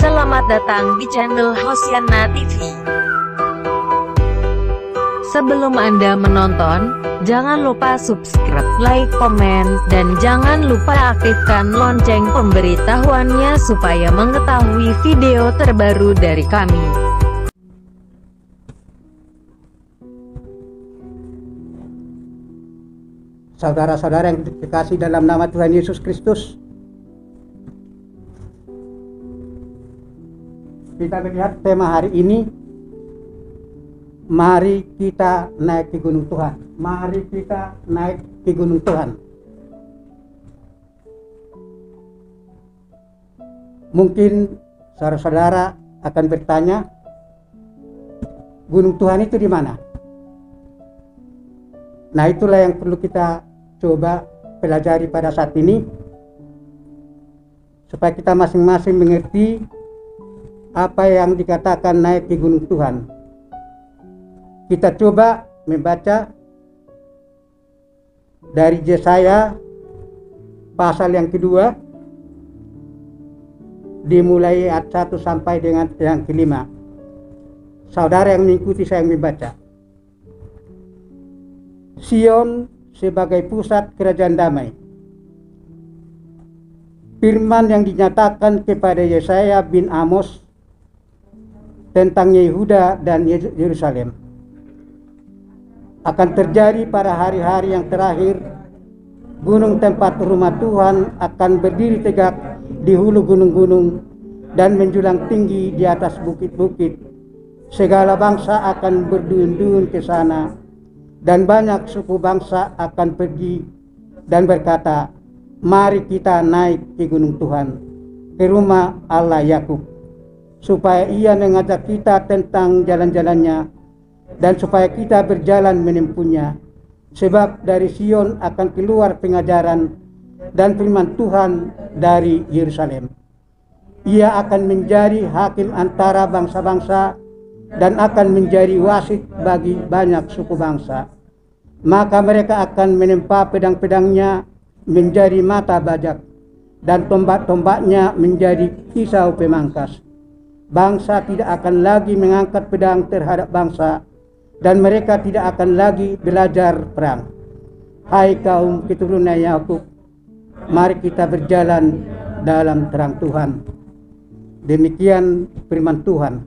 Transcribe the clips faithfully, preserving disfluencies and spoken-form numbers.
Selamat datang di channel Hosiana T V. Sebelum Anda menonton, jangan lupa subscribe, like, komen, dan jangan lupa aktifkan lonceng pemberitahuannya supaya mengetahui video terbaru dari kami. Saudara-saudara yang dikasih dalam nama Tuhan Yesus Kristus, kita melihat tema hari ini, mari kita naik ke gunung Tuhan. Mari kita naik ke gunung Tuhan. Mungkin saudara-saudara akan bertanya, gunung Tuhan itu di mana? Nah, itulah yang perlu kita coba pelajari pada saat ini, supaya kita masing-masing mengerti apa yang dikatakan naik ke gunung Tuhan. Kita coba membaca dari Yesaya pasal yang kedua, dimulai ayat satu sampai dengan yang kelima. Saudara yang mengikuti saya membaca. Sion sebagai pusat kerajaan damai. Firman yang dinyatakan kepada Yesaya bin Amos tentang Yehuda dan Yerusalem akan terjadi pada hari-hari yang terakhir. Gunung tempat rumah Tuhan akan berdiri tegak di hulu gunung-gunung dan menjulang tinggi di atas bukit-bukit. Segala bangsa akan berduyun-duyun ke sana, dan banyak suku bangsa akan pergi dan berkata, mari kita naik ke gunung Tuhan, ke rumah Allah Yakub, supaya ia mengajak kita tentang jalan-jalannya, dan supaya kita berjalan menempuhnya. Sebab dari Sion akan keluar pengajaran dan firman Tuhan dari Yerusalem. Ia akan menjadi hakim antara bangsa-bangsa dan akan menjadi wasit bagi banyak suku bangsa. Maka mereka akan menempa pedang-pedangnya menjadi mata bajak, dan tombak-tombaknya menjadi pisau pemangkas. Bangsa tidak akan lagi mengangkat pedang terhadap bangsa, dan mereka tidak akan lagi belajar perang. Hai kaum keturunan Yakub, mari kita berjalan dalam terang Tuhan. Demikian firman Tuhan.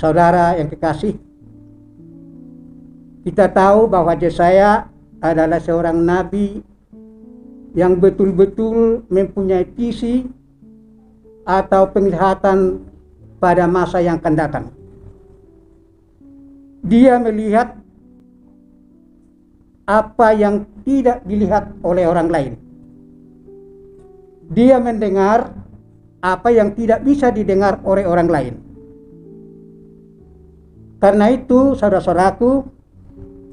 Saudara yang kekasih, kita tahu bahwa Yesaya adalah seorang nabi yang betul-betul mempunyai visi atau penglihatan pada masa yang akan datang. Dia melihat apa yang tidak dilihat oleh orang lain. Dia mendengar apa yang tidak bisa didengar oleh orang lain. Karena itu, saudara-saudaraku,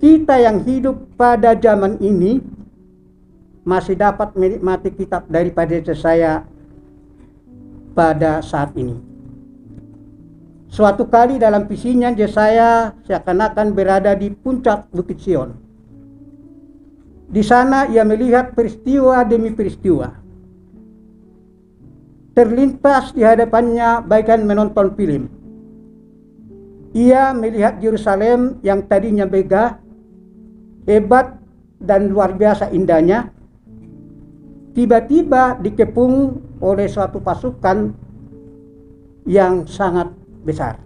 kita yang hidup pada zaman ini masih dapat menikmati kitab daripada Yesaya pada saat ini. Suatu kali dalam visinya, Yesaya seakan-akan berada di puncak Bukit Sion. Di sana ia melihat peristiwa demi peristiwa terlintas di hadapannya, bagaikan menonton film. Ia melihat Yerusalem yang tadinya megah, hebat dan luar biasa indahnya, tiba-tiba dikepung oleh suatu pasukan yang sangat besar,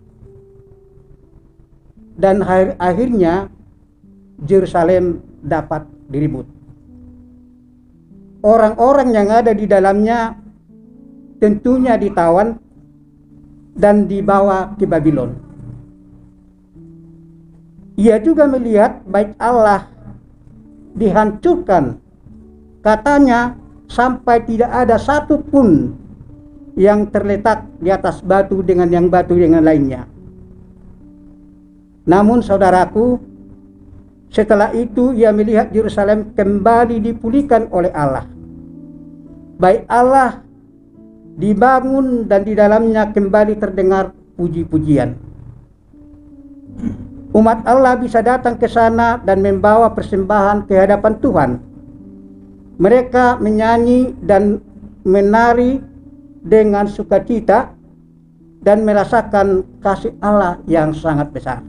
dan akhirnya Yerusalem dapat diribut. Orang-orang yang ada di dalamnya tentunya ditawan dan dibawa ke Babylon. Ia juga melihat Bait Allah dihancurkan, katanya sampai tidak ada satupun yang terletak di atas batu dengan yang batu dengan lainnya. Namun saudaraku, setelah itu ia melihat Yerusalem kembali dipulihkan oleh Allah. Bait Allah dibangun dan di dalamnya kembali terdengar puji-pujian. Umat Allah bisa datang ke sana dan membawa persembahan ke hadapan Tuhan. Mereka menyanyi dan menari dengan sukacita dan merasakan kasih Allah yang sangat besar.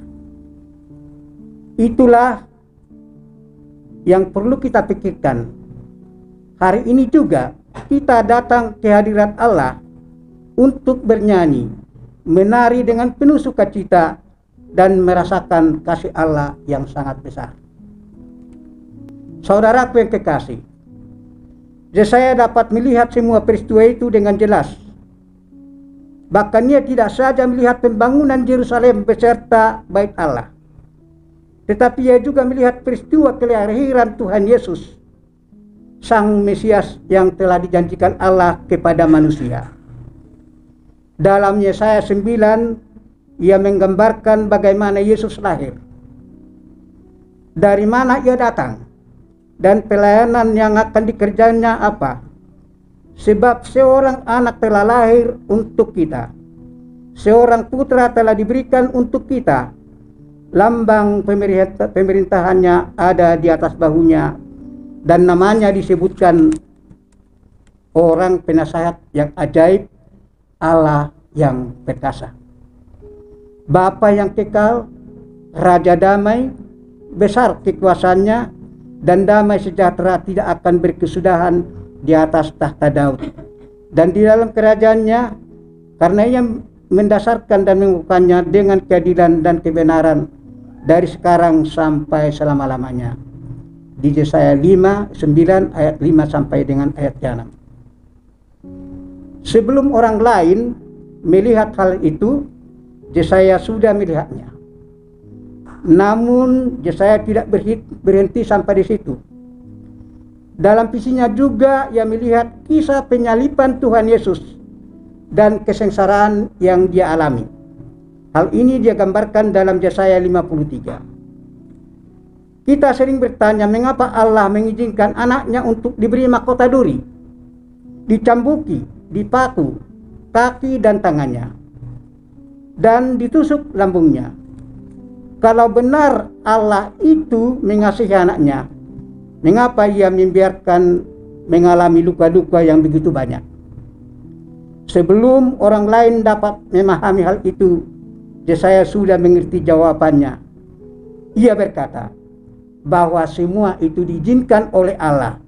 Itulah yang perlu kita pikirkan. Hari ini juga kita datang ke hadirat Allah untuk bernyanyi, menari dengan penuh sukacita dan merasakan kasih Allah yang sangat besar. Saudaraku yang kekasih, Yesaya dapat melihat semua peristiwa itu dengan jelas. Bahkan ia tidak saja melihat pembangunan Yerusalem beserta Bait Allah, tetapi ia juga melihat peristiwa kelahiran Tuhan Yesus, Sang Mesias yang telah dijanjikan Allah kepada manusia. Dalam Yesaya sembilan, ia menggambarkan bagaimana Yesus lahir, dari mana ia datang, dan pelayanan yang akan dikerjanya apa. Sebab seorang anak telah lahir untuk kita, seorang putra telah diberikan untuk kita, lambang pemerintahannya ada di atas bahunya, dan namanya disebutkan Orang Penasehat yang Ajaib, Allah yang Perkasa, Bapa yang Kekal, Raja Damai. Besar kekuasaannya dan damai sejahtera tidak akan berkesudahan di atas tahta Daud dan di dalam kerajaannya, karena ia mendasarkan dan mengukuhkannya dengan keadilan dan kebenaran dari sekarang sampai selama-lamanya. Di Yesaya lima, sembilan ayat lima sampai dengan ayat enam. Sebelum orang lain melihat hal itu, Yesaya sudah melihatnya. Namun Yesaya tidak berhenti sampai di situ. Dalam visinya juga ia melihat kisah penyalipan Tuhan Yesus dan kesengsaraan yang dia alami. Hal ini dia gambarkan dalam Yesaya lima puluh tiga. Kita sering bertanya mengapa Allah mengizinkan anaknya untuk diberi mahkota duri, dicambuki, dipaku kaki dan tangannya, dan ditusuk lambungnya. Kalau benar Allah itu mengasihi anaknya, mengapa ia membiarkan mengalami luka-luka yang begitu banyak? Sebelum orang lain dapat memahami hal itu, Yesaya sudah mengerti jawabannya. Ia berkata bahwa semua itu diizinkan oleh Allah,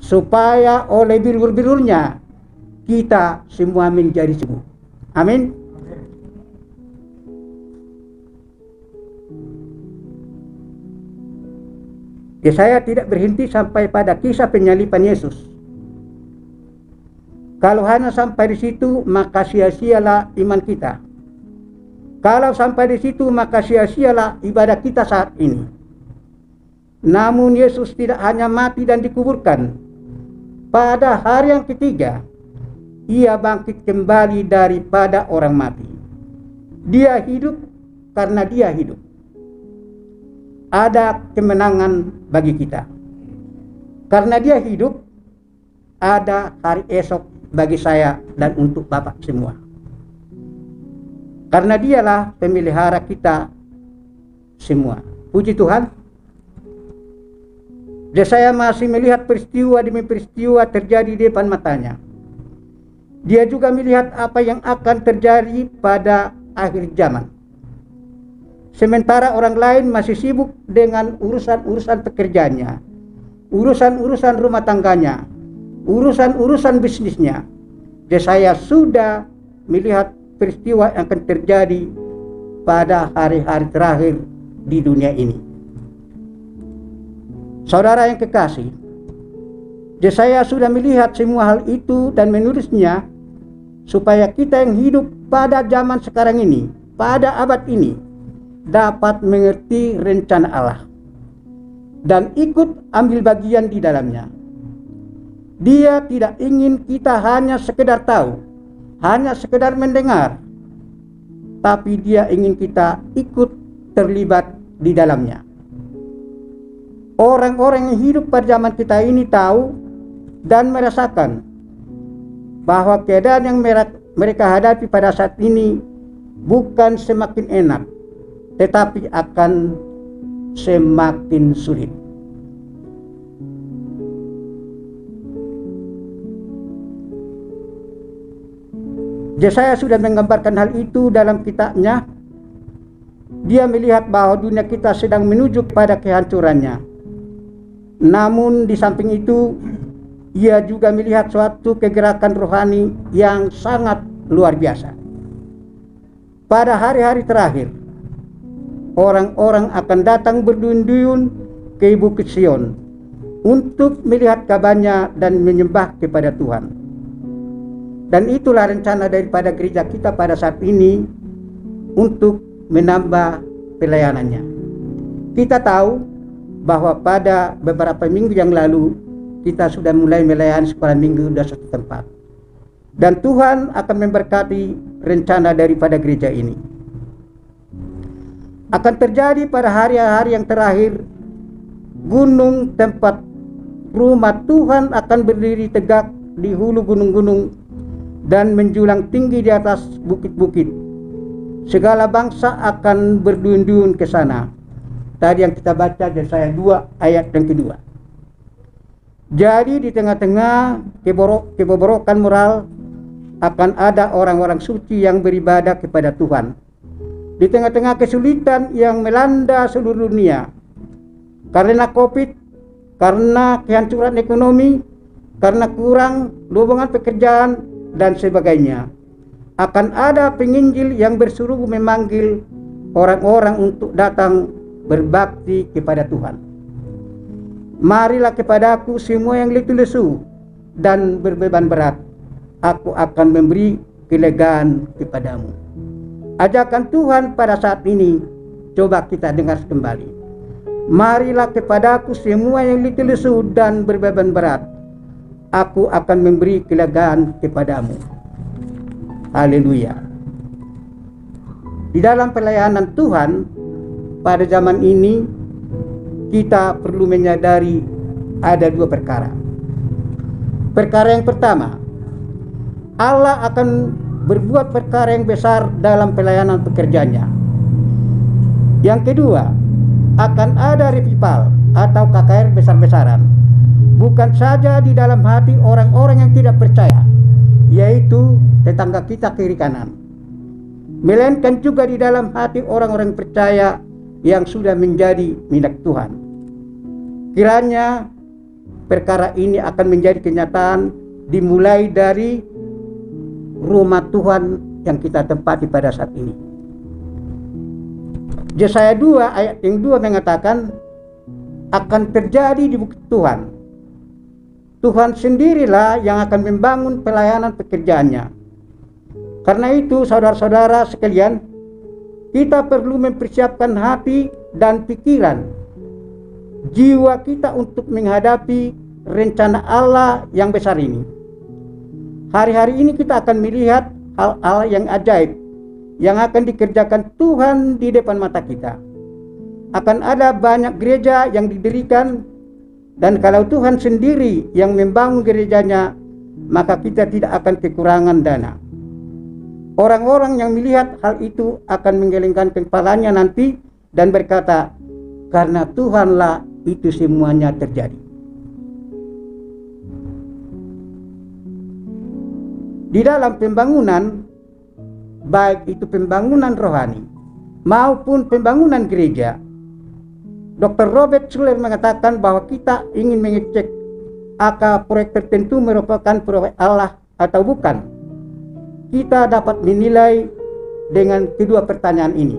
supaya oleh bilur-bilurnya kita semua menjadi sembuh. Amin. Yesaya tidak berhenti sampai pada kisah penyalipan Yesus. Kalau hanya sampai di situ, maka sia-sialah iman kita. Kalau sampai di situ, maka sia-sialah ibadah kita saat ini. Namun Yesus tidak hanya mati dan dikuburkan. Pada hari yang ketiga, ia bangkit kembali daripada orang mati. Dia hidup karena dia hidup. Ada kemenangan bagi kita. Karena dia hidup, ada hari esok bagi saya dan untuk Bapak semua. Karena dialah pemelihara kita semua. Puji Tuhan. Yesaya masih melihat peristiwa demi peristiwa terjadi di depan matanya. Dia juga melihat apa yang akan terjadi pada akhir zaman. Sementara orang lain masih sibuk dengan urusan-urusan pekerjaannya, urusan-urusan rumah tangganya, urusan-urusan bisnisnya. Yesaya sudah melihat peristiwa yang akan terjadi pada hari-hari terakhir di dunia ini. Saudara yang kekasih, Yesaya sudah melihat semua hal itu dan menulisnya supaya kita yang hidup pada zaman sekarang ini, pada abad ini, dapat mengerti rencana Allah dan ikut ambil bagian di dalamnya. Dia tidak ingin kita hanya sekedar tahu, hanya sekedar mendengar, tapi dia ingin kita ikut terlibat di dalamnya. Orang-orang yang hidup pada zaman kita ini tahu dan merasakan bahwa keadaan yang mereka hadapi pada saat ini bukan semakin enak, tetapi akan semakin sulit. Yesaya sudah menggambarkan hal itu dalam kitabnya. Dia melihat bahwa dunia kita sedang menuju pada kehancurannya. Namun di samping itu, ia juga melihat suatu kegerakan rohani yang sangat luar biasa. Pada hari-hari terakhir, orang-orang akan datang berduyun-duyun ke Bukit Sion untuk melihat kabarnya dan menyembah kepada Tuhan. Dan itulah rencana daripada gereja kita pada saat ini untuk menambah pelayanannya. Kita tahu bahwa pada beberapa minggu yang lalu kita sudah mulai melayani sekolah minggu di satu tempat. Dan Tuhan akan memberkati rencana daripada gereja ini. Akan terjadi pada hari-hari yang terakhir, gunung tempat rumah Tuhan akan berdiri tegak di hulu gunung-gunung dan menjulang tinggi di atas bukit-bukit. Segala bangsa akan berduyun-duyun ke sana. Tadi yang kita baca Yesaya dua ayat yang kedua. Jadi di tengah-tengah kebobrokan moral akan ada orang-orang suci yang beribadah kepada Tuhan. Di tengah-tengah kesulitan yang melanda seluruh dunia, karena COVID, karena kehancuran ekonomi, karena kurang lowongan pekerjaan dan sebagainya, akan ada penginjil yang berseru memanggil orang-orang untuk datang berbakti kepada Tuhan. Marilah kepadaku semua yang letih lesu dan berbeban berat, aku akan memberi kelegaan kepadamu. Ajakan Tuhan pada saat ini coba kita dengar kembali. Marilah kepadaku semua yang letih lesu dan berbeban berat, aku akan memberi kelegaan kepadamu. Haleluya. Di dalam pelayanan Tuhan pada zaman ini, kita perlu menyadari ada dua perkara. Perkara yang pertama, Allah akan berbuat perkara yang besar dalam pelayanan pekerjaannya. Yang kedua, akan ada revival atau K K R besar-besaran, bukan saja di dalam hati orang-orang yang tidak percaya, yaitu tetangga kita kiri kanan, melainkan juga di dalam hati orang-orang percaya yang sudah menjadi milik Tuhan. Kiranya perkara ini akan menjadi kenyataan, dimulai dari rumah Tuhan yang kita tempati pada saat ini. Yesaya dua ayat yang dua mengatakan akan terjadi di bukit Tuhan. Tuhan sendirilah yang akan membangun pelayanan pekerjaannya. Karena itu saudara-saudara sekalian, kita perlu mempersiapkan hati dan pikiran, jiwa kita untuk menghadapi rencana Allah yang besar ini. Hari-hari ini kita akan melihat hal-hal yang ajaib yang akan dikerjakan Tuhan di depan mata kita. Akan ada banyak gereja yang didirikan, dan kalau Tuhan sendiri yang membangun gerejanya, maka kita tidak akan kekurangan dana. Orang-orang yang melihat hal itu akan menggelengkan kepalanya nanti dan berkata, karena Tuhanlah itu semuanya terjadi. Di dalam pembangunan, baik itu pembangunan rohani maupun pembangunan gereja, dokter Robert Schuler mengatakan bahwa kita ingin mengecek apakah proyek tertentu merupakan proyek Allah atau bukan. Kita dapat menilai dengan kedua pertanyaan ini.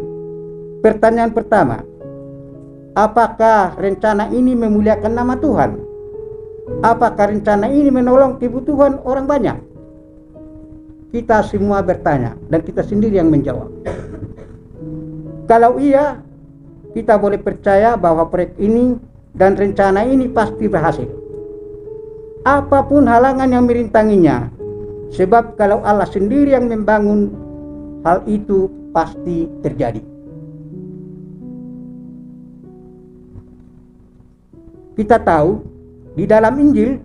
Pertanyaan pertama, apakah rencana ini memuliakan nama Tuhan? Apakah rencana ini menolong kebutuhan orang banyak? Kita semua bertanya dan kita sendiri yang menjawab. Kalau iya, kita boleh percaya bahwa proyek ini dan rencana ini pasti berhasil, apapun halangan yang merintanginya. Sebab kalau Allah sendiri yang membangun, hal itu pasti terjadi. Kita tahu di dalam Injil,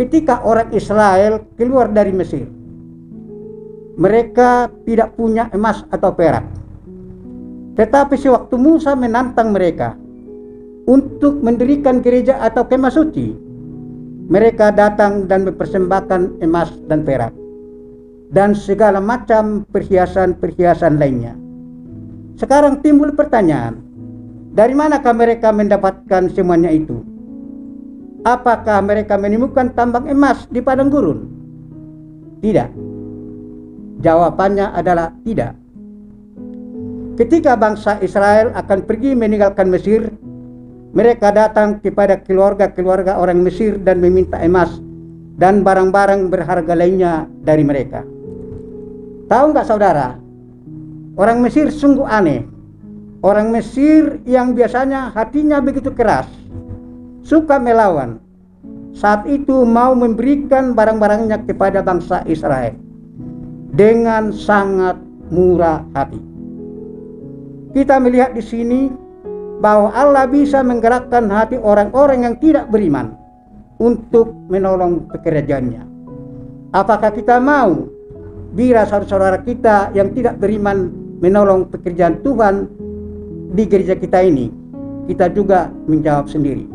ketika orang Israel keluar dari Mesir, mereka tidak punya emas atau perak. Tetapi sewaktu Musa menantang mereka untuk mendirikan gereja atau kemah suci, mereka datang dan mempersembahkan emas dan perak. dan segala macam perhiasan-perhiasan lainnya. Sekarang timbul pertanyaan, dari manakah mereka mendapatkan semuanya itu? Apakah mereka menemukan tambang emas di padang gurun? Tidak. Jawabannya adalah tidak. Ketika bangsa Israel akan pergi meninggalkan Mesir, mereka datang kepada keluarga-keluarga orang Mesir dan meminta emas dan barang-barang berharga lainnya dari mereka. Tahu nggak saudara, orang Mesir sungguh aneh. Orang Mesir yang biasanya hatinya begitu keras, suka melawan, saat itu mau memberikan barang-barangnya kepada bangsa Israel dengan sangat murah hati. Kita melihat di sini bahwa Allah bisa menggerakkan hati orang-orang yang tidak beriman untuk menolong pekerjaannya. Apakah kita mau bila saudara-saudara kita yang tidak beriman menolong pekerjaan Tuhan di gereja kita ini? Kita juga menjawab sendiri.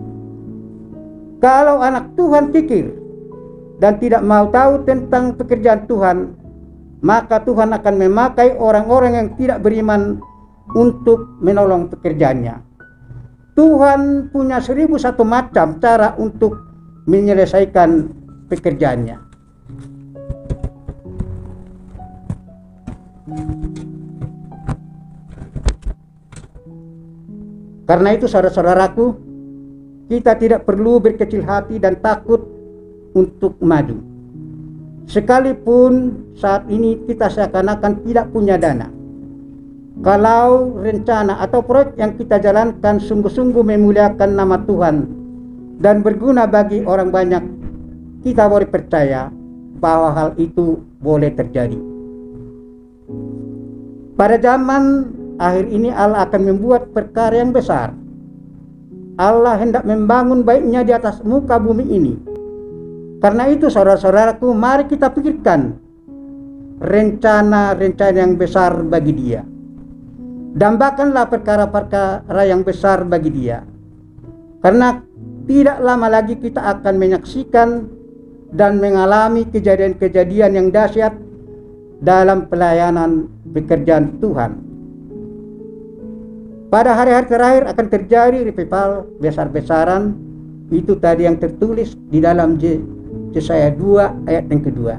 Kalau anak Tuhan kikir dan tidak mau tahu tentang pekerjaan Tuhan, maka Tuhan akan memakai orang-orang yang tidak beriman untuk menolong pekerjaannya. Tuhan punya seribu satu macam cara untuk menyelesaikan pekerjaannya. Karena itu saudara-saudaraku, kita tidak perlu berkecil hati dan takut untuk maju. Sekalipun saat ini kita seakan-akan tidak punya dana, kalau rencana atau proyek yang kita jalankan sungguh-sungguh memuliakan nama Tuhan dan berguna bagi orang banyak, kita boleh percaya bahwa hal itu boleh terjadi. Pada zaman akhir ini Allah akan membuat perkara yang besar. Allah hendak membangun baitnya di atas muka bumi ini. Karena itu saudara-saudaraku, mari kita pikirkan rencana-rencana yang besar bagi Dia. Dambakanlah perkara-perkara yang besar bagi Dia. Karena tidak lama lagi kita akan menyaksikan dan mengalami kejadian-kejadian yang dahsyat dalam pelayanan pekerjaan Tuhan. Pada hari-hari terakhir akan terjadi revival besar-besaran. Itu tadi yang tertulis di dalam J. Yesaya dua ayat yang kedua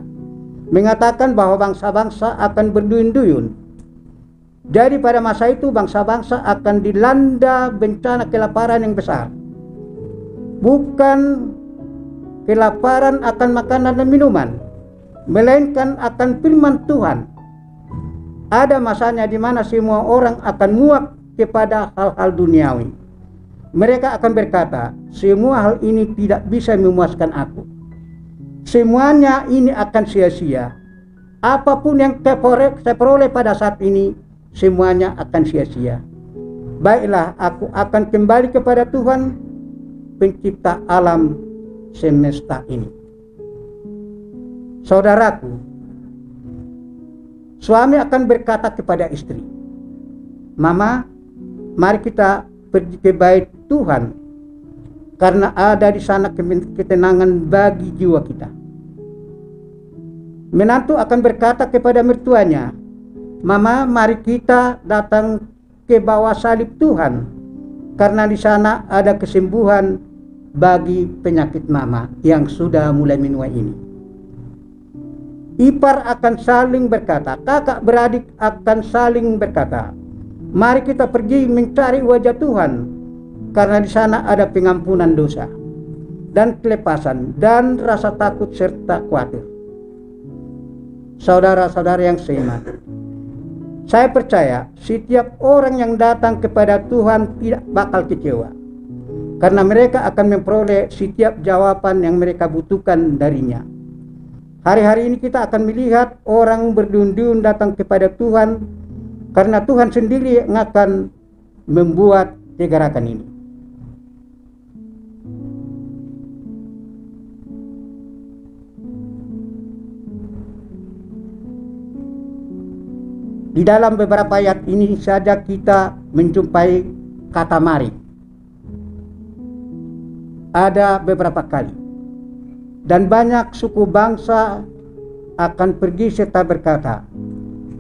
mengatakan bahwa bangsa-bangsa akan berduyun-duyun. Jadi pada masa itu bangsa-bangsa akan dilanda bencana kelaparan yang besar. Bukan kelaparan akan makanan dan minuman, melainkan akan firman Tuhan. Ada masanya di mana semua orang akan muak kepada hal-hal duniawi. Mereka akan berkata, semua hal ini tidak bisa memuaskan aku. Semuanya ini akan sia-sia. Apapun yang saya peroleh pada saat ini, semuanya akan sia-sia. Baiklah, aku akan kembali kepada Tuhan, pencipta alam semesta ini. Saudaraku, suami akan berkata kepada istri, "Mama, mari kita pergi ke bait Tuhan, karena ada di sana ketenangan bagi jiwa kita." Menantu akan berkata kepada mertuanya, "Mama, mari kita datang ke bawah salib Tuhan, karena di sana ada kesembuhan bagi penyakit mama yang sudah mulai menua ini." Ipar akan saling berkata, kakak beradik akan saling berkata, "Mari kita pergi mencari wajah Tuhan, karena di sana ada pengampunan dosa dan kelepasan dan rasa takut serta khawatir." Saudara-saudara yang seiman, saya percaya setiap orang yang datang kepada Tuhan tidak bakal kecewa, karena mereka akan memperoleh setiap jawaban yang mereka butuhkan darinya. Hari-hari ini kita akan melihat orang berduyun-duyun datang kepada Tuhan, karena Tuhan sendiri yang akan membuat gerakan ini. Di dalam beberapa ayat ini saja kita menjumpai kata mari ada beberapa kali, dan banyak suku bangsa akan pergi serta berkata,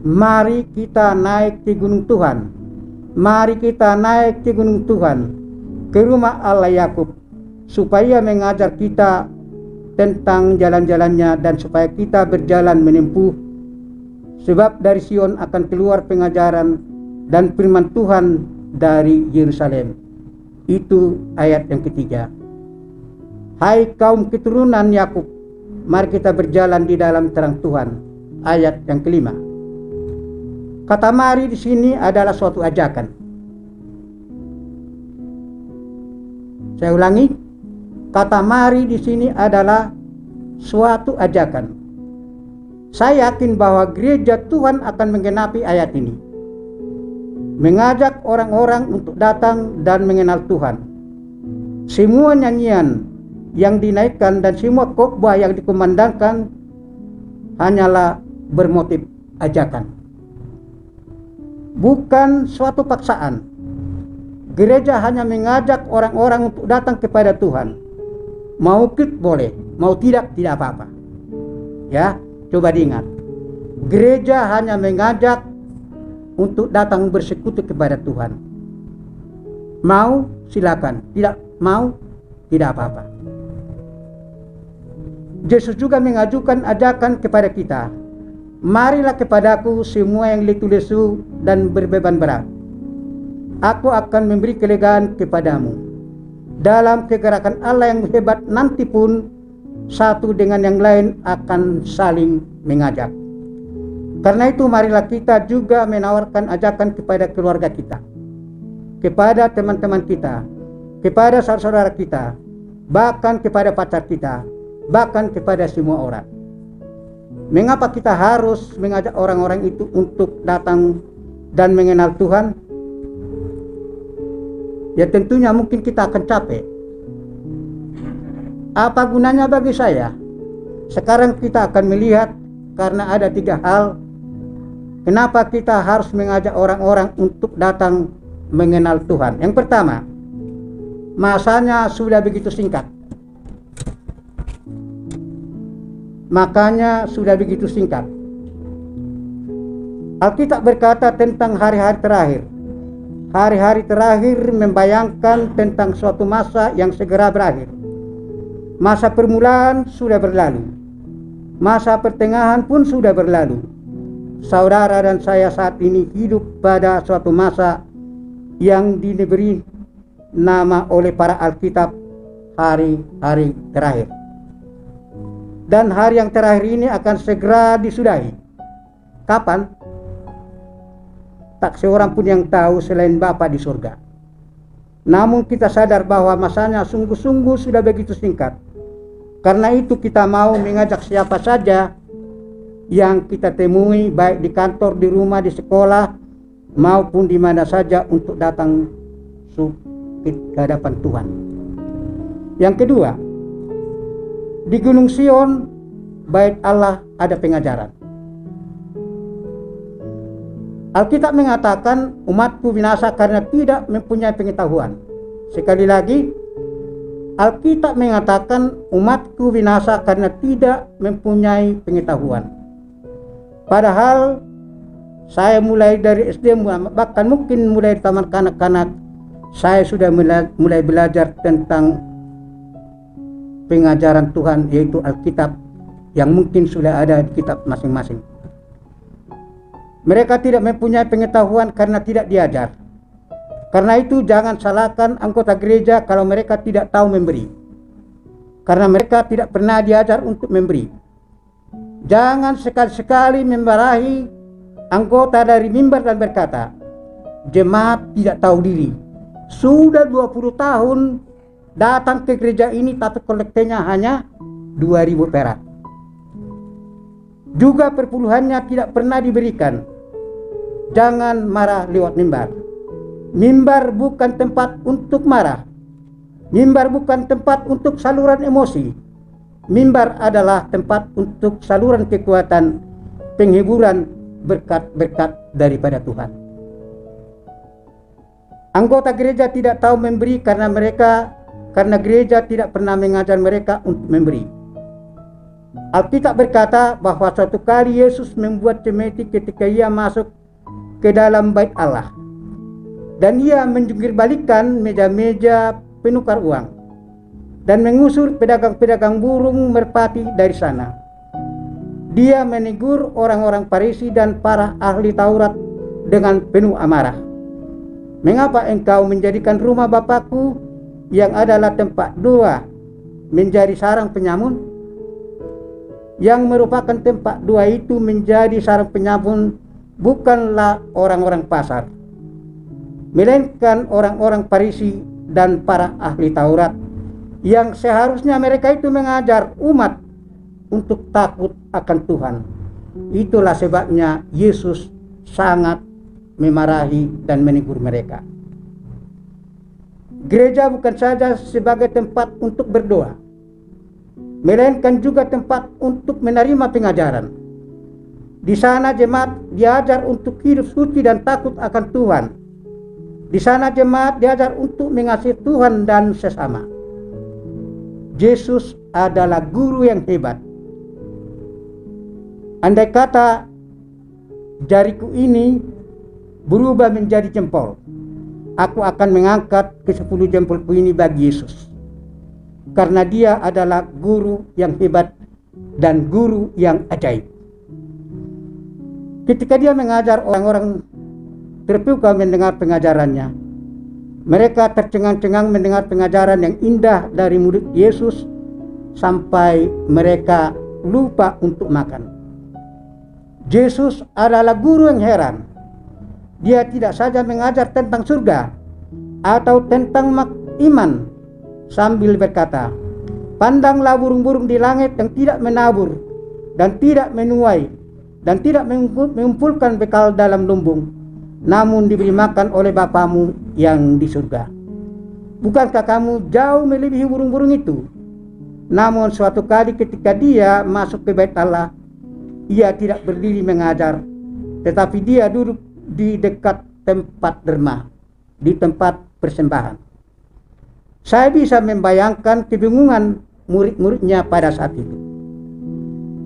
"Mari kita naik ke gunung Tuhan, mari kita naik ke gunung Tuhan, ke rumah Allah Yakub, supaya mengajar kita tentang jalan-jalannya dan supaya kita berjalan menempuh. Sebab dari Sion akan keluar pengajaran dan firman Tuhan dari Yerusalem." Itu ayat yang ketiga. Hai kaum keturunan Yakub, mari kita berjalan di dalam terang Tuhan. Ayat yang kelima. Kata mari di sini adalah suatu ajakan. Saya ulangi, kata mari di sini adalah suatu ajakan. Saya yakin bahwa gereja Tuhan akan menggenapi ayat ini, mengajak orang-orang untuk datang dan mengenal Tuhan. Semua nyanyian yang dinaikkan dan semua khotbah yang dikumandangkan hanyalah bermotif ajakan, bukan suatu paksaan. Gereja hanya mengajak orang-orang untuk datang kepada Tuhan. Mau ikut boleh, mau tidak tidak apa-apa. Ya, coba diingat. Gereja hanya mengajak untuk datang bersekutu kepada Tuhan. Mau silakan, tidak mau tidak apa-apa. Yesus juga mengajukan ajakan kepada kita. Marilah kepadaku semua yang letih lesu dan berbeban berat. Aku akan memberi kelegaan kepadamu. Dalam kegerakan Allah yang hebat nanti pun, satu dengan yang lain akan saling mengajak. Karena itu marilah kita juga menawarkan ajakan kepada keluarga kita, kepada teman-teman kita, kepada saudara-saudara kita, bahkan kepada pacar kita, bahkan kepada semua orang. Mengapa kita harus mengajak orang-orang itu untuk datang dan mengenal Tuhan? Ya tentunya mungkin kita akan capek. Apa gunanya bagi saya? Sekarang kita akan melihat, karena ada tiga hal kenapa kita harus mengajak orang-orang untuk datang mengenal Tuhan. Yang pertama, masanya sudah begitu singkat. Makanya sudah begitu singkat. Alkitab berkata tentang hari-hari terakhir. Hari-hari terakhir membayangkan tentang suatu masa yang segera berakhir. Masa permulaan sudah berlalu, masa pertengahan pun sudah berlalu. Saudara dan saya saat ini hidup pada suatu masa yang diberi nama oleh para Alkitab hari-hari terakhir. Dan hari yang terakhir ini akan segera disudahi. Kapan? Tak seorang pun yang tahu selain Bapa di surga. Namun kita sadar bahwa masanya sungguh-sungguh sudah begitu singkat. Karena itu kita mau mengajak siapa saja yang kita temui, baik di kantor, di rumah, di sekolah, maupun di mana saja, untuk datang ke hadapan Tuhan. Yang kedua, di Gunung Sion, Bait Allah, ada pengajaran. Alkitab mengatakan umatku binasa karena tidak mempunyai pengetahuan. Sekali lagi, Alkitab mengatakan umatku binasa karena tidak mempunyai pengetahuan. Padahal saya mulai dari S D, bahkan mungkin mulai dari taman kanak-kanak, saya sudah mulai belajar tentang pengajaran Tuhan, yaitu Alkitab, yang mungkin sudah ada di kitab masing-masing. Mereka tidak mempunyai pengetahuan karena tidak diajar. Karena itu jangan salahkan anggota gereja kalau mereka tidak tahu memberi, karena mereka tidak pernah diajar untuk memberi. Jangan sekali-sekali memarahi anggota dari mimbar dan berkata, "Jemaat tidak tahu diri, sudah dua puluh tahun datang ke gereja ini tapi kolektornya hanya dua ribu perak. Juga perpuluhannya tidak pernah diberikan." Jangan marah lewat mimbar. Mimbar bukan tempat untuk marah. Mimbar bukan tempat untuk saluran emosi. Mimbar adalah tempat untuk saluran kekuatan, penghiburan, berkat-berkat daripada Tuhan. Anggota gereja tidak tahu memberi karena mereka, karena gereja tidak pernah mengajar mereka untuk memberi. Alkitab berkata bahwa suatu kali Yesus membuat cemeti ketika ia masuk ke dalam Bait Allah, dan ia menjungkirbalikkan meja-meja penukar uang dan mengusir pedagang-pedagang burung merpati dari sana. Dia menegur orang-orang Farisi dan para ahli Taurat dengan penuh amarah. Mengapa engkau menjadikan rumah Bapakku yang adalah tempat doa menjadi sarang penyamun? Yang merupakan tempat doa itu menjadi sarang penyamun bukanlah orang-orang pasar, melainkan orang-orang Farisi dan para ahli Taurat, yang seharusnya mereka itu mengajar umat untuk takut akan Tuhan. Itulah sebabnya Yesus sangat memarahi dan menegur mereka. Gereja bukan saja sebagai tempat untuk berdoa, melainkan juga tempat untuk menerima pengajaran. Di sana jemaat diajar untuk hidup suci dan takut akan Tuhan. Di sana jemaat diajar untuk mengasihi Tuhan dan sesama. Yesus adalah guru yang hebat. Andai kata jariku ini berubah menjadi jempol, aku akan mengangkat ke sepuluh jempolku ini bagi Yesus, karena dia adalah guru yang hebat dan guru yang ajaib. Ketika dia mengajar, orang-orang terpukau mendengar pengajarannya. Mereka tercengang-cengang mendengar pengajaran yang indah dari murid Yesus, sampai mereka lupa untuk makan. Yesus adalah guru yang heran. Dia tidak saja mengajar tentang surga atau tentang iman, sambil berkata, "Pandanglah burung-burung di langit yang tidak menabur dan tidak menuai dan tidak mengumpulkan bekal dalam lumbung, namun diberi makan oleh Bapamu yang di surga. Bukankah kamu jauh melebihi burung-burung itu?" Namun suatu kali ketika dia masuk ke Bait Allah, ia tidak berdiri mengajar, tetapi dia duduk di dekat tempat derma, di tempat persembahan. Saya bisa membayangkan kebingungan murid-muridnya pada saat itu.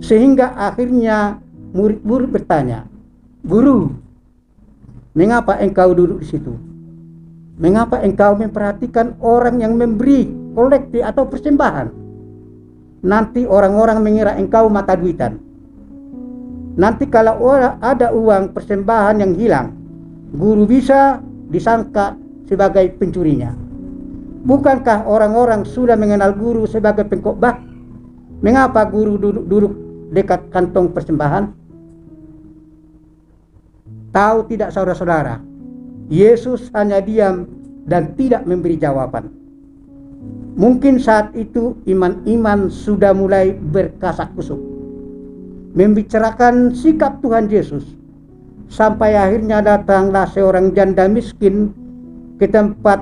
Sehingga akhirnya murid-murid bertanya, "Guru, mengapa engkau duduk di situ? Mengapa engkau memperhatikan orang yang memberi kolekti atau persembahan? Nanti orang-orang mengira engkau mata duitan. Nanti kalau ada uang persembahan yang hilang, guru bisa disangka sebagai pencurinya. Bukankah orang-orang sudah mengenal guru sebagai pengkhotbah? Mengapa guru duduk-duduk dekat kantong persembahan?" Tahu tidak saudara-saudara, Yesus hanya diam dan tidak memberi jawaban. Mungkin saat itu iman-iman sudah mulai berkasak kusuk membicarakan sikap Tuhan Yesus, sampai akhirnya datanglah seorang janda miskin ke tempat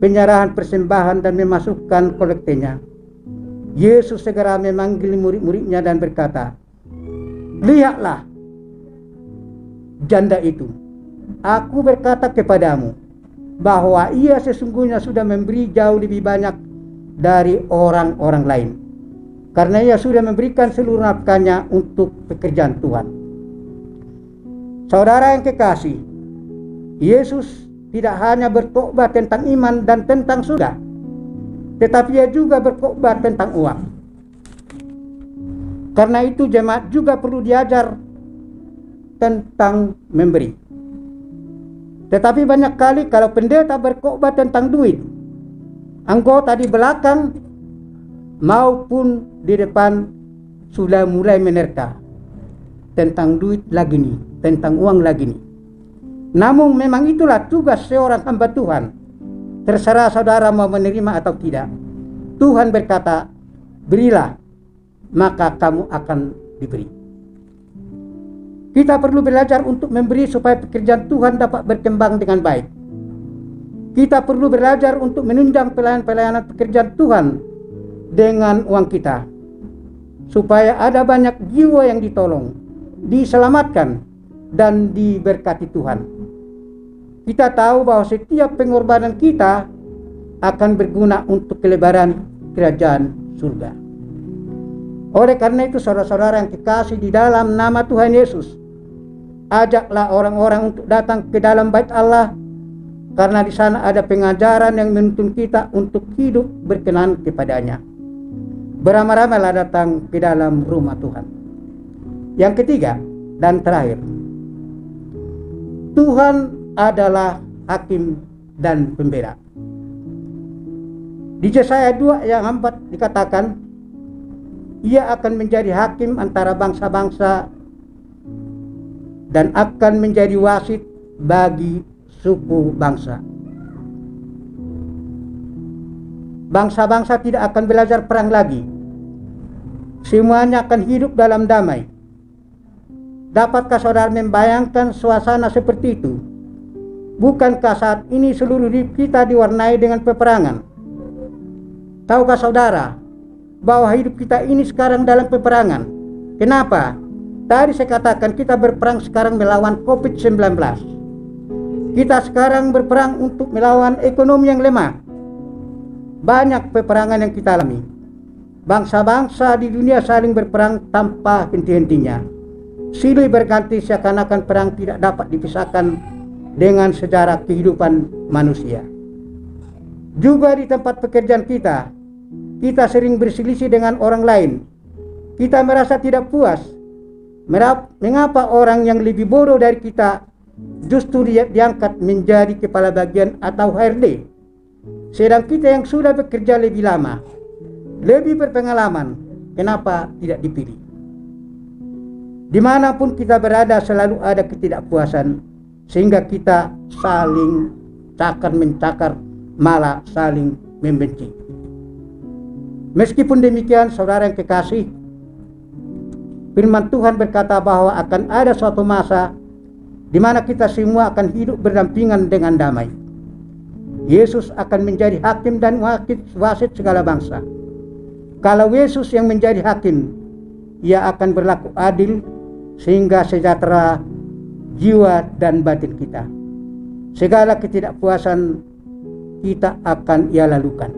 penyerahan persembahan dan memasukkan kolektenya. Yesus segera memanggil murid-muridnya dan berkata, "Lihatlah janda itu. Aku berkata kepadamu bahwa ia sesungguhnya sudah memberi jauh lebih banyak dari orang-orang lain, karena ia sudah memberikan seluruh nafkahnya untuk pekerjaan Tuhan." Saudara yang kekasih, Yesus tidak hanya berkhotbah tentang iman dan tentang surga, tetapi ia juga berkhotbah tentang uang. Karena itu jemaat juga perlu diajar tentang memberi. Tetapi banyak kali kalau pendeta berkhotbah tentang duit, anggota di belakang maupun di depan sudah mulai menerka, "Tentang duit lagi nih, tentang uang lagi nih." Namun memang itulah tugas seorang hamba Tuhan. Terserah saudara mau menerima atau tidak. Tuhan berkata, "Berilah, maka kamu akan diberi." Kita perlu belajar untuk memberi supaya pekerjaan Tuhan dapat berkembang dengan baik. Kita perlu belajar untuk menunjang pelayanan-pelayanan pekerjaan Tuhan dengan uang kita, supaya ada banyak jiwa yang ditolong, diselamatkan, dan diberkati Tuhan. Kita tahu bahwa setiap pengorbanan kita akan berguna untuk kelebaran kerajaan surga. Oleh karena itu saudara-saudara yang dikasih di dalam nama Tuhan Yesus, ajaklah orang-orang untuk datang ke dalam Bait Allah, karena di sana ada pengajaran yang menuntun kita untuk hidup berkenan kepadanya. Beramai-ramailah datang ke dalam rumah Tuhan. Yang ketiga dan terakhir, Tuhan adalah hakim dan pembela. Di Yesaya dua yang empat dikatakan, ia akan menjadi hakim antara bangsa-bangsa dan akan menjadi wasit bagi suku bangsa. Bangsa-bangsa tidak akan belajar perang lagi. Semuanya akan hidup dalam damai. Dapatkah saudara membayangkan suasana seperti itu? Bukankah saat ini seluruh hidup kita diwarnai dengan peperangan? Tahukah saudara bahwa hidup kita ini sekarang dalam peperangan? Kenapa? Tadi saya katakan kita berperang sekarang melawan covid sembilan belas. Kita sekarang berperang untuk melawan ekonomi yang lemah. Banyak peperangan yang kita alami. Bangsa-bangsa di dunia saling berperang tanpa henti-hentinya. Silih berganti seakan-akan perang tidak dapat dipisahkan dengan sejarah kehidupan manusia. Juga di tempat pekerjaan kita, kita sering berselisih dengan orang lain. Kita merasa tidak puas. Mengapa orang yang lebih bodoh dari kita justru diangkat menjadi kepala bagian atau H R D, sedang kita yang sudah bekerja lebih lama, lebih berpengalaman, kenapa tidak dipilih? Dimanapun kita berada selalu ada ketidakpuasan, sehingga kita saling cakar-mencakar, malah saling membenci. Meskipun demikian, saudara yang kekasih, firman Tuhan berkata bahwa akan ada suatu masa di mana kita semua akan hidup berdampingan dengan damai. Yesus akan menjadi hakim dan wasit segala bangsa. Kalau Yesus yang menjadi hakim, ia akan berlaku adil sehingga sejahtera jiwa dan batin kita. Segala ketidakpuasan kita akan ia lalukan.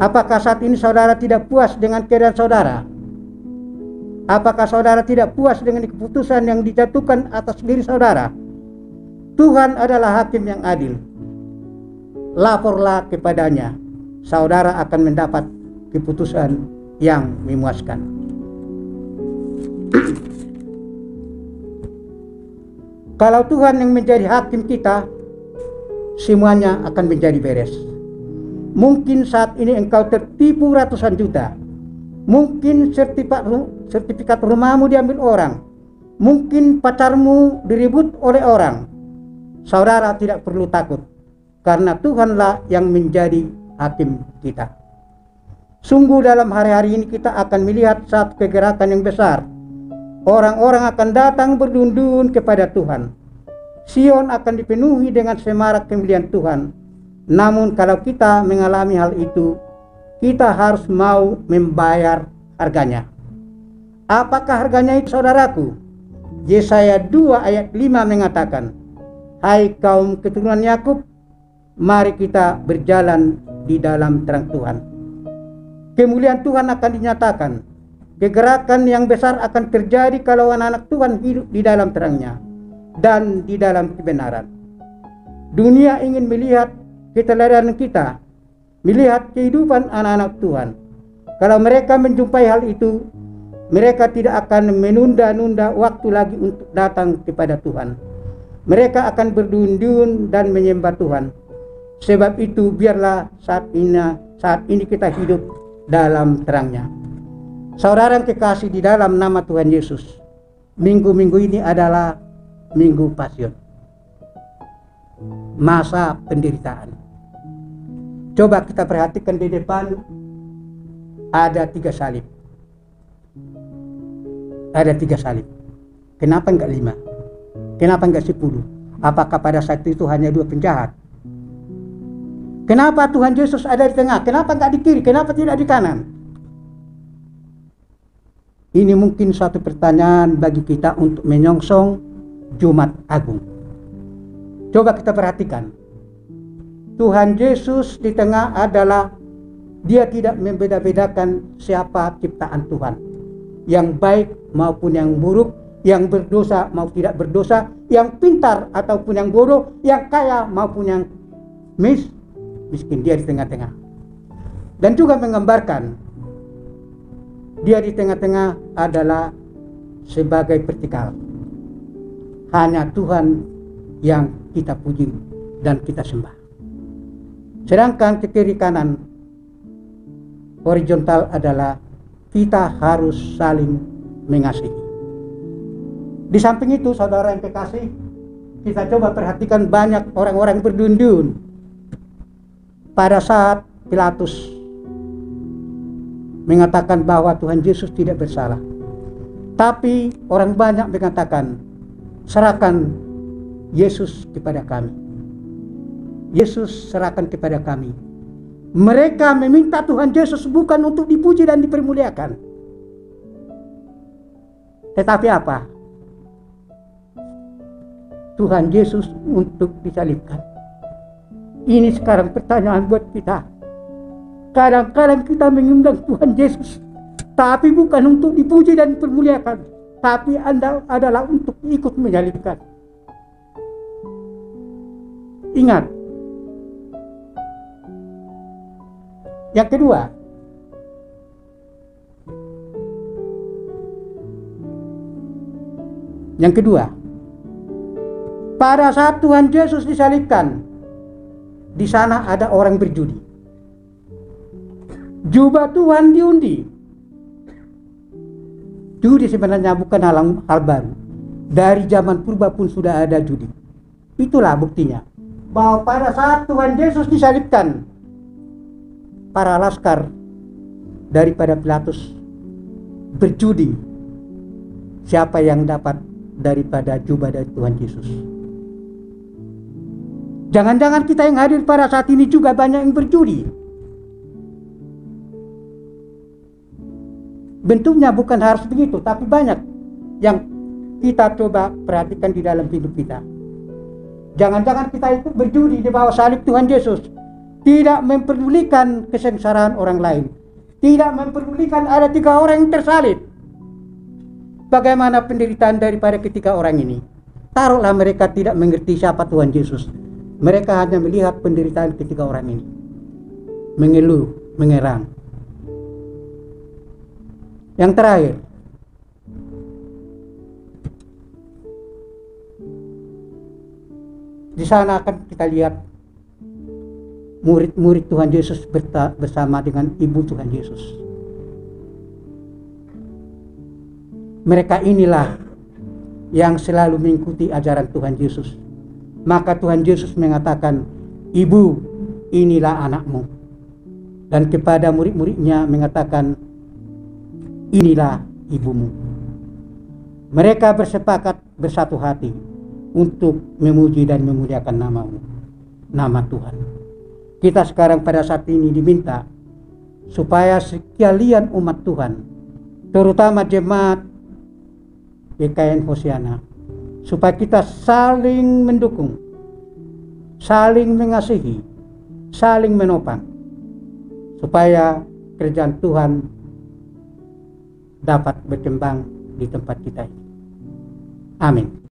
Apakah saat ini saudara tidak puas dengan keadaan saudara? Apakah saudara tidak puas dengan keputusan yang dijatuhkan atas diri saudara? Tuhan adalah hakim yang adil. Laporlah kepadanya, saudara akan mendapat keputusan yang memuaskan. Kalau Tuhan yang menjadi hakim kita, semuanya akan menjadi beres. Mungkin saat ini engkau tertipu ratusan juta. Mungkin sertifikat, sertifikat rumahmu diambil orang. Mungkin pacarmu diribut oleh orang. Saudara tidak perlu takut, karena Tuhanlah yang menjadi hakim kita. Sungguh dalam hari-hari ini kita akan melihat satu pergerakan yang besar. Orang-orang akan datang berdundun kepada Tuhan. Sion akan dipenuhi dengan semarak kemuliaan Tuhan. Namun kalau kita mengalami hal itu, kita harus mau membayar harganya. Apakah harganya itu, saudaraku? Yesaya dua ayat lima mengatakan, "Hai kaum keturunan Yakub, mari kita berjalan di dalam terang Tuhan." Kemuliaan Tuhan akan dinyatakan. Kegerakan yang besar akan terjadi kalau anak-anak Tuhan hidup di dalam terangnya dan di dalam kebenaran. Dunia ingin melihat keteladanan kita, melihat kehidupan anak-anak Tuhan. Kalau mereka menjumpai hal itu, mereka tidak akan menunda-nunda waktu lagi untuk datang kepada Tuhan. Mereka akan berdundun dan menyembah Tuhan. Sebab itu biarlah saat ini, saat ini kita hidup dalam terangnya. Saudara yang kekasih di dalam nama Tuhan Yesus, minggu-minggu ini adalah Minggu Pasion, masa penderitaan. Coba kita perhatikan di depan, ada tiga salib. Ada tiga salib. Kenapa enggak lima? Kenapa enggak sepuluh? Apakah pada saat itu hanya dua penjahat? Kenapa Tuhan Yesus ada di tengah? Kenapa enggak di kiri? Kenapa tidak di kanan? Ini mungkin suatu pertanyaan bagi kita untuk menyongsong Jumat Agung. Coba kita perhatikan. Tuhan Yesus di tengah adalah Dia tidak membeda-bedakan siapa ciptaan Tuhan, yang baik maupun yang buruk, yang berdosa maupun tidak berdosa, yang pintar ataupun yang bodoh, yang kaya maupun yang mis, miskin. Dia di tengah-tengah. Dan juga menggambarkan dia di tengah-tengah adalah sebagai vertikal. Hanya Tuhan yang kita puji dan kita sembah. Sedangkan ke kiri kanan horizontal adalah kita harus saling mengasihi. Di samping itu, saudara yang kekasih, kita coba perhatikan banyak orang-orang berdundun pada saat Pilatus mengatakan bahwa Tuhan Yesus tidak bersalah. Tapi orang banyak mengatakan, serahkan Yesus kepada kami. Yesus serahkan kepada kami. Mereka meminta Tuhan Yesus bukan untuk dipuji dan dipermuliakan, tetapi apa? Tuhan Yesus untuk disalibkan. Ini sekarang pertanyaan buat kita. Kadang-kadang kita mengundang Tuhan Yesus, tapi bukan untuk dipuji dan dipermuliakan, tapi Anda adalah untuk ikut menyalibkan. Ingat. Yang kedua, yang kedua, pada saat Tuhan Yesus disalibkan, di sana ada orang berjudi. Jubah Tuhan diundi. Judi sebenarnya bukan hal, hal baru. Dari zaman purba pun sudah ada judi. Itulah buktinya bahwa pada saat Tuhan Yesus disalibkan, para laskar daripada Pilatus berjudi siapa yang dapat daripada jubah dari Tuhan Yesus. Jangan-jangan kita yang hadir pada saat ini juga banyak yang berjudi. Bentuknya bukan harus begitu, tapi banyak yang kita coba perhatikan di dalam hidup kita. Jangan-jangan kita ikut berjudi di bawah salib Tuhan Yesus, tidak memperdulikan kesengsaraan orang lain, tidak memperdulikan ada tiga orang yang tersalib. Bagaimana penderitaan daripada ketiga orang ini? Taruhlah mereka tidak mengerti siapa Tuhan Yesus. Mereka hanya melihat penderitaan ketiga orang ini, mengeluh, mengerang. Yang terakhir, di sana akan kita lihat murid-murid Tuhan Yesus bersama dengan ibu Tuhan Yesus. Mereka inilah yang selalu mengikuti ajaran Tuhan Yesus. Maka Tuhan Yesus mengatakan, "Ibu, inilah anakmu." Dan kepada murid-muridnya mengatakan, "Inilah ibumu." Mereka bersepakat bersatu hati untuk memuji dan memuliakan namamu, nama Tuhan. Kita sekarang pada saat ini diminta supaya sekalian umat Tuhan, terutama jemaat G K I N Hosiana, supaya kita saling mendukung, saling mengasihi, saling menopang, supaya kerjaan Tuhan dapat berkembang di tempat kita ini. Amin.